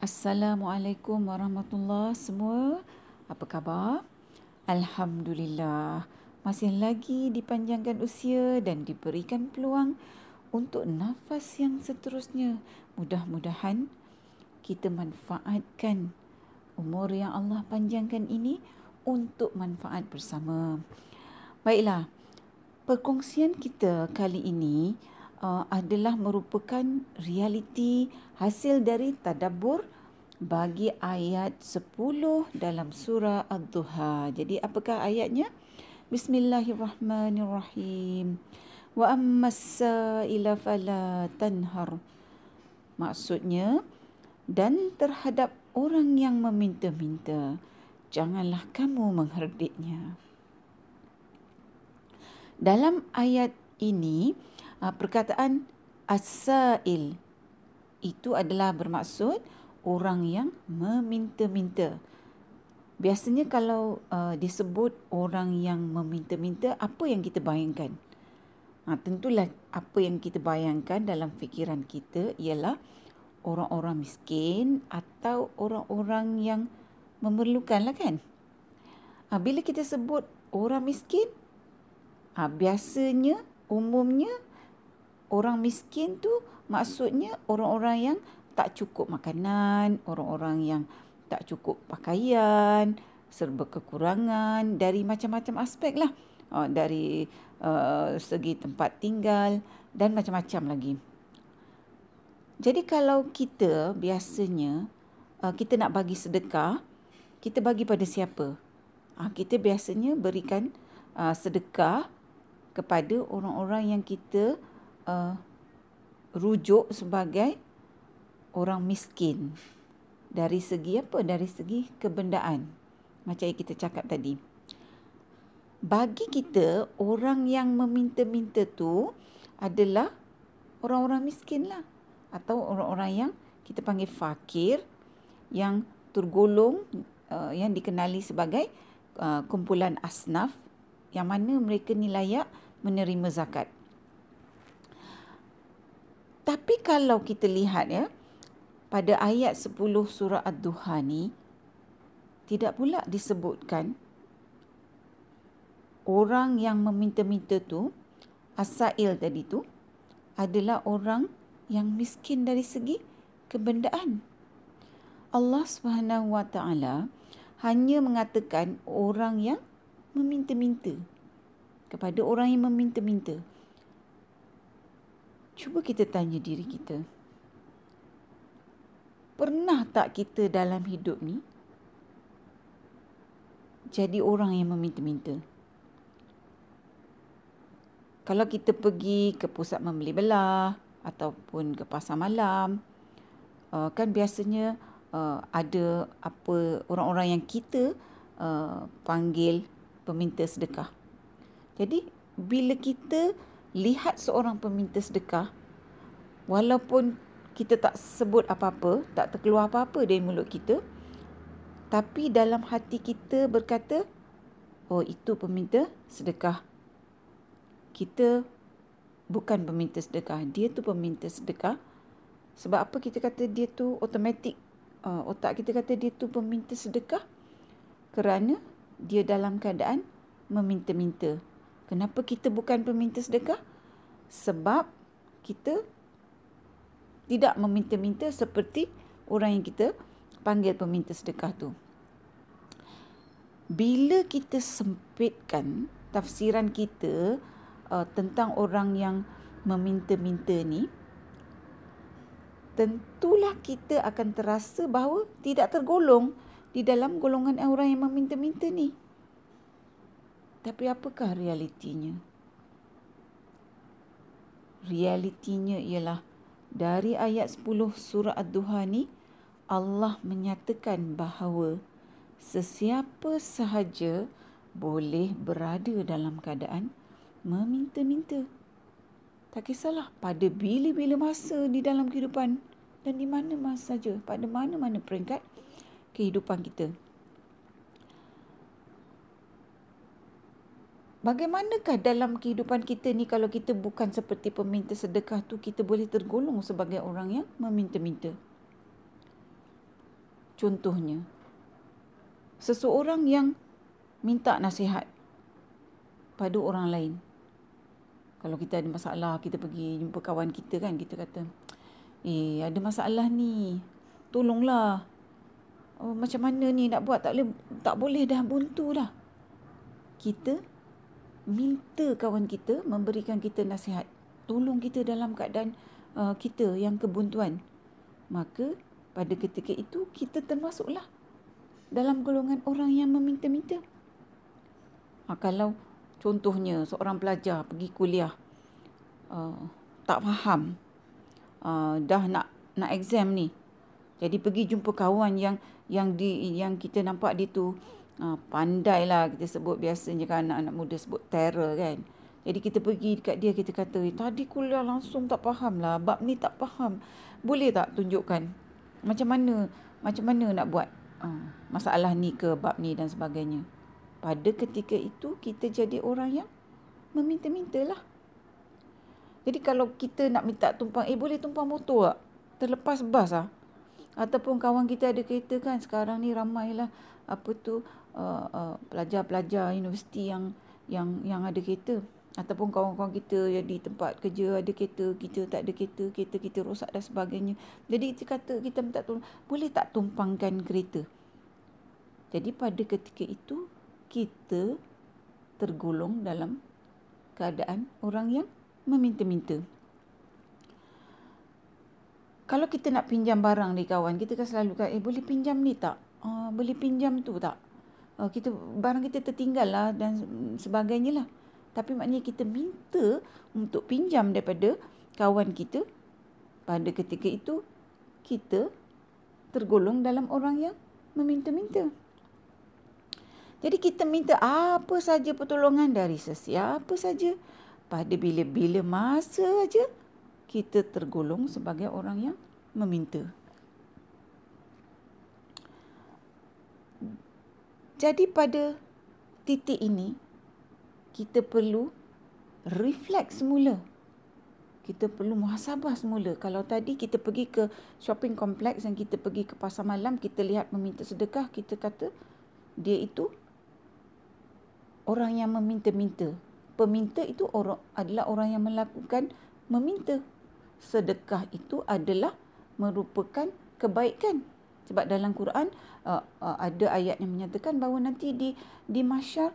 Assalamualaikum warahmatullahi semua. Apa khabar? Alhamdulillah. Masih lagi dipanjangkan usia dan diberikan peluang untuk nafas yang seterusnya. Mudah-mudahan kita manfaatkan umur yang Allah panjangkan ini untuk manfaat bersama. Baiklah, perkongsian kita kali ini adalah merupakan realiti hasil dari tadabur bagi ayat 10 dalam surah Al-Dhuha. Jadi apakah ayatnya? Bismillahirrahmanirrahim. Wa ammas-sa'ila fala tanhar. Maksudnya, dan terhadap orang yang meminta-minta, janganlah kamu mengherdiknya. Dalam ayat ini, perkataan as-sa'il itu adalah bermaksud orang yang meminta-minta. Biasanya kalau disebut orang yang meminta-minta, apa yang kita bayangkan? Tentulah apa yang kita bayangkan dalam fikiran kita ialah orang-orang miskin atau orang-orang yang memerlukanlah, kan? Bila kita sebut orang miskin, biasanya umumnya orang miskin tu maksudnya orang-orang yang tak cukup makanan, orang-orang yang tak cukup pakaian, serba kekurangan dari macam-macam aspek lah. Dari segi tempat tinggal dan macam-macam lagi. Jadi kalau kita biasanya kita nak bagi sedekah, kita bagi pada siapa? Kita biasanya berikan sedekah kepada orang-orang yang kita rujuk sebagai orang miskin dari segi apa? Dari segi kebendaan, macam yang kita cakap tadi. Bagi kita, orang yang meminta-minta tu adalah orang-orang miskin lah, atau orang-orang yang kita panggil fakir, yang tergolong yang dikenali sebagai kumpulan asnaf, yang mana mereka ni layak menerima zakat. Tapi kalau kita lihat ya, pada ayat 10 surah Ad-Dhuha ni, tidak pula disebutkan orang yang meminta-minta tu, as-sa'il tadi tu, adalah orang yang miskin dari segi kebendaan. Allah SWT hanya mengatakan orang yang meminta-minta, kepada orang yang meminta-minta. Cuba kita tanya diri kita, pernah tak kita dalam hidup ni jadi orang yang meminta-minta? Kalau kita pergi ke pusat membeli belah ataupun ke pasar malam, kan biasanya ada apa orang-orang yang kita panggil peminta sedekah. Jadi bila kita lihat seorang peminta sedekah, walaupun kita tak sebut apa-apa, tak terkeluar apa-apa dari mulut kita, tapi dalam hati kita berkata, oh, itu peminta sedekah. Kita bukan peminta sedekah, dia tu peminta sedekah. Sebab apa kita kata dia tu? Automatik otak kita kata dia tu peminta sedekah, kerana dia dalam keadaan meminta-minta. Kenapa kita bukan peminta sedekah? Sebab kita tidak meminta-minta seperti orang yang kita panggil peminta sedekah tu. Bila kita sempitkan tafsiran kita tentang orang yang meminta-minta ni, tentulah kita akan terasa bahawa tidak tergolong di dalam golongan orang yang meminta-minta ni. Tapi apakah realitinya? Realitinya ialah dari ayat 10 surah Ad-Dhuha ni, Allah menyatakan bahawa sesiapa sahaja boleh berada dalam keadaan meminta-minta. Tak kisahlah pada bila-bila masa di dalam kehidupan dan di mana-mana saja, pada mana-mana peringkat kehidupan kita. Bagaimanakah dalam kehidupan kita ni kalau kita bukan seperti peminta sedekah tu, kita boleh tergolong sebagai orang yang meminta-minta? Contohnya, seseorang yang minta nasihat pada orang lain. Kalau kita ada masalah, kita pergi jumpa kawan kita kan, kita kata, ada masalah ni, tolonglah. Oh, macam mana ni nak buat, tak boleh dah, buntu dah. Kita minta kawan kita memberikan kita nasihat, tolong kita dalam keadaan kita yang kebuntuan. Maka pada ketika itu kita termasuklah dalam golongan orang yang meminta-minta. Kalau contohnya seorang pelajar pergi kuliah, tak faham, dah nak exam ni, jadi pergi jumpa kawan yang kita nampak dia tu pandai lah, kita sebut biasanya kan anak-anak muda sebut terror kan. Jadi kita pergi dekat dia, kita kata, tadi kuliah langsung tak faham lah, bab ni tak faham, boleh tak tunjukkan macam mana nak buat masalah ni ke bab ni dan sebagainya. Pada ketika itu kita jadi orang yang meminta-mintalah. Jadi kalau kita nak minta tumpang, boleh tumpang motor tak? Terlepas bas lah. Ataupun kawan kita ada kereta kan, sekarang ni ramailah pelajar-pelajar universiti yang ada kereta. Ataupun kawan-kawan kita yang di tempat kerja ada kereta, kita tak ada kereta, kereta kita rosak dan sebagainya. Jadi kita kata, kita minta tolong, boleh tak tumpangkan kereta? Jadi pada ketika itu kita tergolong dalam keadaan orang yang meminta-minta. Kalau kita nak pinjam barang dari kawan, kita kan selalu kata, boleh pinjam ni tak? Boleh pinjam tu tak? Barang kita tertinggal lah dan sebagainya lah. Tapi maknanya kita minta untuk pinjam daripada kawan kita. Pada ketika itu, kita tergolong dalam orang yang meminta-minta. Jadi kita minta apa saja pertolongan dari sesiapa saja, pada bila-bila masa saja, kita tergolong sebagai orang yang meminta. Jadi pada titik ini, kita perlu refleks semula. Kita perlu muhasabah semula. Kalau tadi kita pergi ke shopping kompleks dan kita pergi ke pasar malam, kita lihat meminta sedekah, kita kata dia itu orang yang meminta-minta. Peminta itu adalah orang yang melakukan meminta. Sedekah itu adalah merupakan kebaikan. Sebab dalam Quran ada ayat yang menyatakan bahawa nanti di mahsyar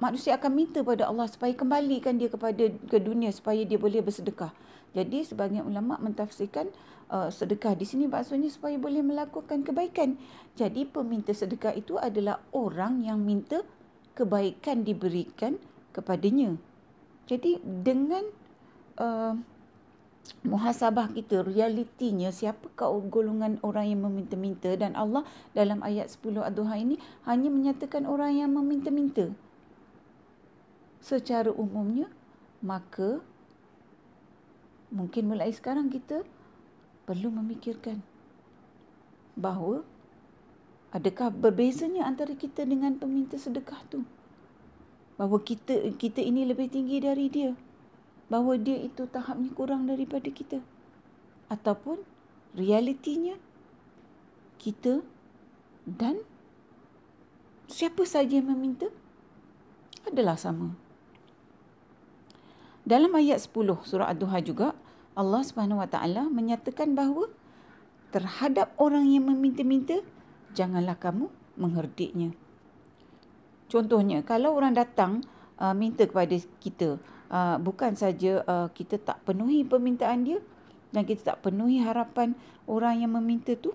manusia akan minta pada Allah supaya kembalikan dia ke dunia supaya dia boleh bersedekah. Jadi sebagian ulama mentafsirkan sedekah di sini maksudnya supaya boleh melakukan kebaikan. Jadi peminta sedekah itu adalah orang yang minta kebaikan diberikan kepadanya. Jadi dengan muhasabah kita, realitinya siapakah golongan orang yang meminta-minta, dan Allah dalam ayat 10 Al-Dhuha ini hanya menyatakan orang yang meminta-minta secara umumnya. Maka mungkin mulai sekarang kita perlu memikirkan bahawa adakah berbezanya antara kita dengan peminta sedekah tu? Bahawa kita ini lebih tinggi dari dia. Bahawa dia itu tahapnya kurang daripada kita. Ataupun realitinya kita dan siapa saja yang meminta adalah sama. Dalam ayat 10 surah Al-Dhuha juga, Allah SWT menyatakan bahawa terhadap orang yang meminta-minta, janganlah kamu mengherdiknya. Contohnya, kalau orang datang minta kepada kita, bukan saja kita tak penuhi permintaan dia dan kita tak penuhi harapan orang yang meminta tu,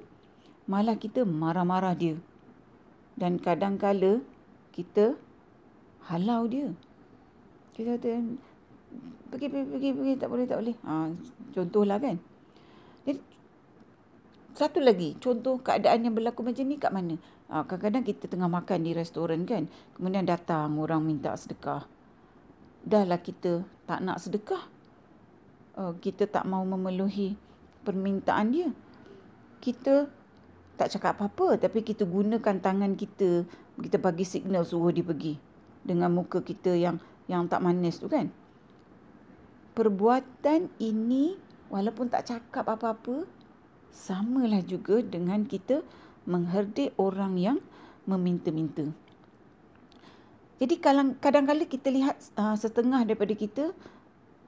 malah kita marah-marah dia. Dan kadang-kala kita halau dia. Kita kata, pergi, tak boleh. Contohlah kan. Jadi, satu lagi, contoh keadaan yang berlaku macam ni kat mana? Kadang-kadang kita tengah makan di restoran kan, kemudian datang orang minta sedekah. Dahlah kita tak nak sedekah. Kita tak mau memenuhi permintaan dia. Kita tak cakap apa-apa, tapi kita gunakan tangan kita, kita bagi signal suruh dia pergi. Dengan muka kita yang tak manis tu kan. Perbuatan ini, walaupun tak cakap apa-apa, samalah juga dengan kita mengherdik orang yang meminta-minta. Jadi kadang-kadang kita lihat setengah daripada kita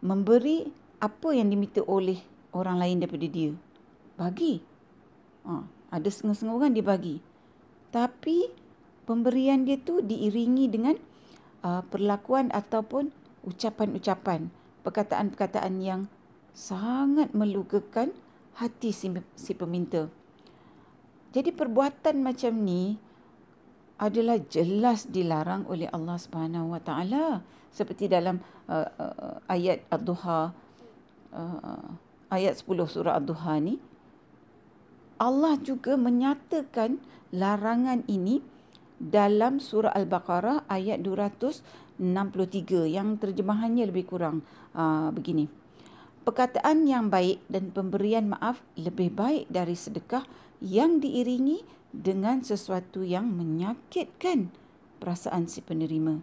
memberi apa yang diminta oleh orang lain daripada dia. Bagi. Ada setengah-setengah orang dia bagi. Tapi pemberian dia tu diiringi dengan perlakuan ataupun ucapan-ucapan, perkataan-perkataan yang sangat melukakan hati si peminta. Jadi perbuatan macam ni adalah jelas dilarang oleh Allah SWT, seperti dalam ayat Al-Dhuha, ayat 10 surah Al-Dhuha ni, Allah juga menyatakan larangan ini dalam surah Al-Baqarah ayat 263 yang terjemahannya lebih kurang begini. Perkataan yang baik dan pemberian maaf lebih baik dari sedekah yang diiringi dengan sesuatu yang menyakitkan perasaan si penerima.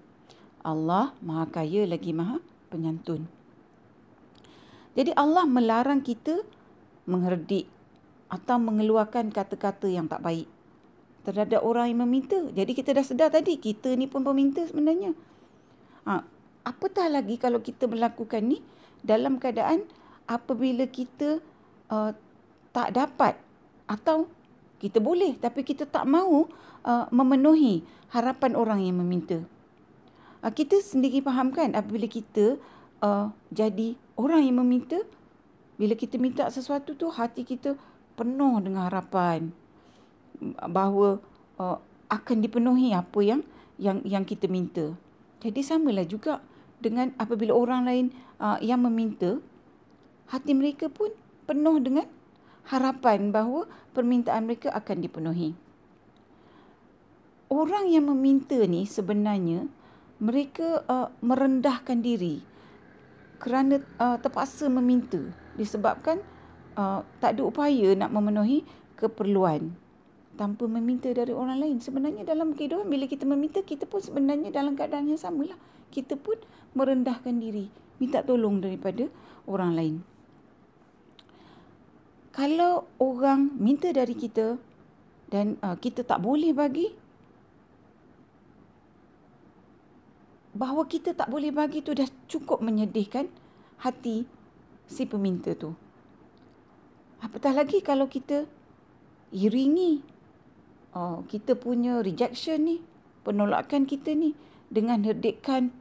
Allah Maha Kaya lagi Maha Penyantun. Jadi Allah melarang kita mengherdik atau mengeluarkan kata-kata yang tak baik terhadap orang yang meminta. Jadi kita dah sedar tadi, kita ni pun peminta sebenarnya. Apatah lagi kalau kita melakukan ni dalam keadaan apabila kita tak dapat atau kita boleh tapi kita tak mahu memenuhi harapan orang yang meminta. Kita sendiri fahamkan apabila kita jadi orang yang meminta, bila kita minta sesuatu tu hati kita penuh dengan harapan bahawa akan dipenuhi apa yang kita minta. Jadi samalah juga dengan apabila orang lain yang meminta, hati mereka pun penuh dengan harapan bahawa permintaan mereka akan dipenuhi. Orang yang meminta ni sebenarnya mereka merendahkan diri kerana terpaksa meminta disebabkan tak ada upaya nak memenuhi keperluan tanpa meminta dari orang lain. Sebenarnya dalam kehidupan bila kita meminta, kita pun sebenarnya dalam keadaan yang samalah. Kita pun merendahkan diri, minta tolong daripada orang lain. Kalau orang minta dari kita dan kita tak boleh bagi, bahawa kita tak boleh bagi tu dah cukup menyedihkan hati si peminta tu. Apatah lagi kalau kita iringi kita punya rejection ni, penolakan kita ni dengan herdikan,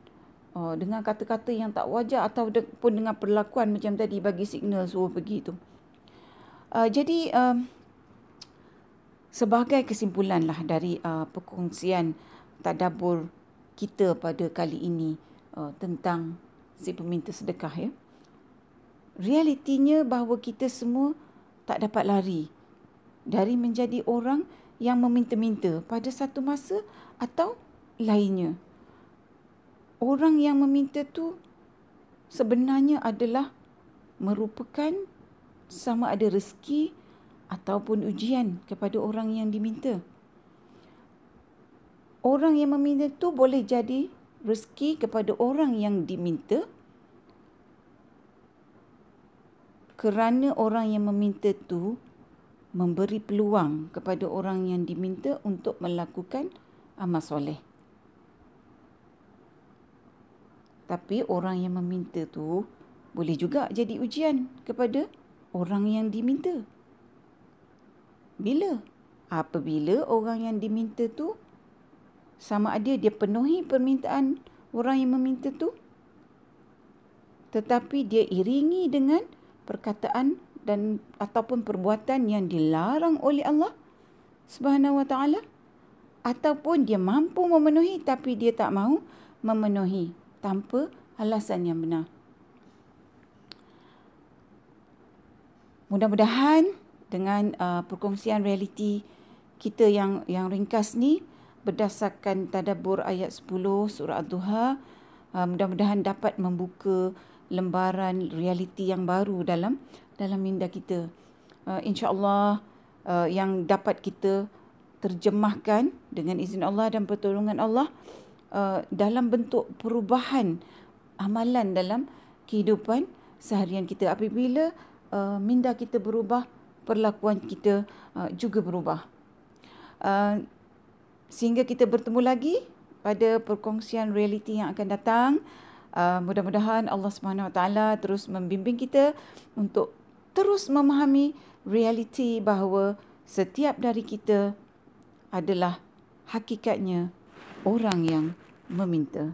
dengan kata-kata yang tak wajar ataupun dengan perlakuan macam tadi bagi signal suruh pergi tu. Jadi sebagai kesimpulanlah dari perkongsian tadabur kita pada kali ini tentang si peminta sedekah ya. Realitinya bahawa kita semua tak dapat lari dari menjadi orang yang meminta-minta pada satu masa atau lainnya. Orang yang meminta tu sebenarnya adalah merupakan sama ada rezeki ataupun ujian kepada orang yang diminta. Orang yang meminta tu boleh jadi rezeki kepada orang yang diminta, kerana orang yang meminta tu memberi peluang kepada orang yang diminta untuk melakukan amal soleh. Tapi orang yang meminta tu boleh juga jadi ujian kepada orang yang diminta. Bila? Apabila orang yang diminta tu sama ada dia penuhi permintaan orang yang meminta tu, tetapi dia iringi dengan perkataan dan ataupun perbuatan yang dilarang oleh Allah SWT, ataupun dia mampu memenuhi tapi dia tak mahu memenuhi tanpa alasan yang benar. Mudah-mudahan dengan perkongsian realiti kita yang ringkas ni berdasarkan tadabur ayat 10 surah Al-Dhuha, mudah-mudahan dapat membuka lembaran realiti yang baru dalam minda kita. InsyaAllah yang dapat kita terjemahkan dengan izin Allah dan pertolongan Allah dalam bentuk perubahan amalan dalam kehidupan seharian kita. Apabila minda kita berubah, perlakuan kita juga berubah. Sehingga kita bertemu lagi pada perkongsian realiti yang akan datang. Mudah-mudahan Allah SWT terus membimbing kita untuk terus memahami realiti bahawa setiap dari kita adalah hakikatnya orang yang meminta.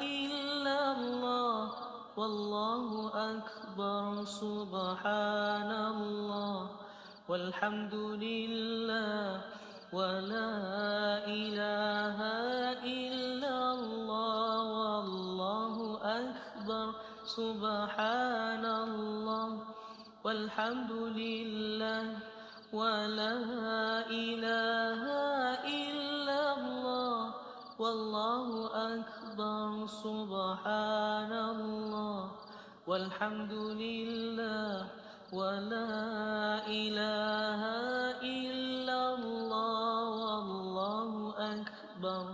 إلا الله والله أكبر سبحان الله والحمد لله ولا إله إلا الله والله أكبر سبحان الله والحمد لله ولا إله إلا الله والله أكبر سبحان الله والحمد لله ولا إله إلا الله والله أكبر.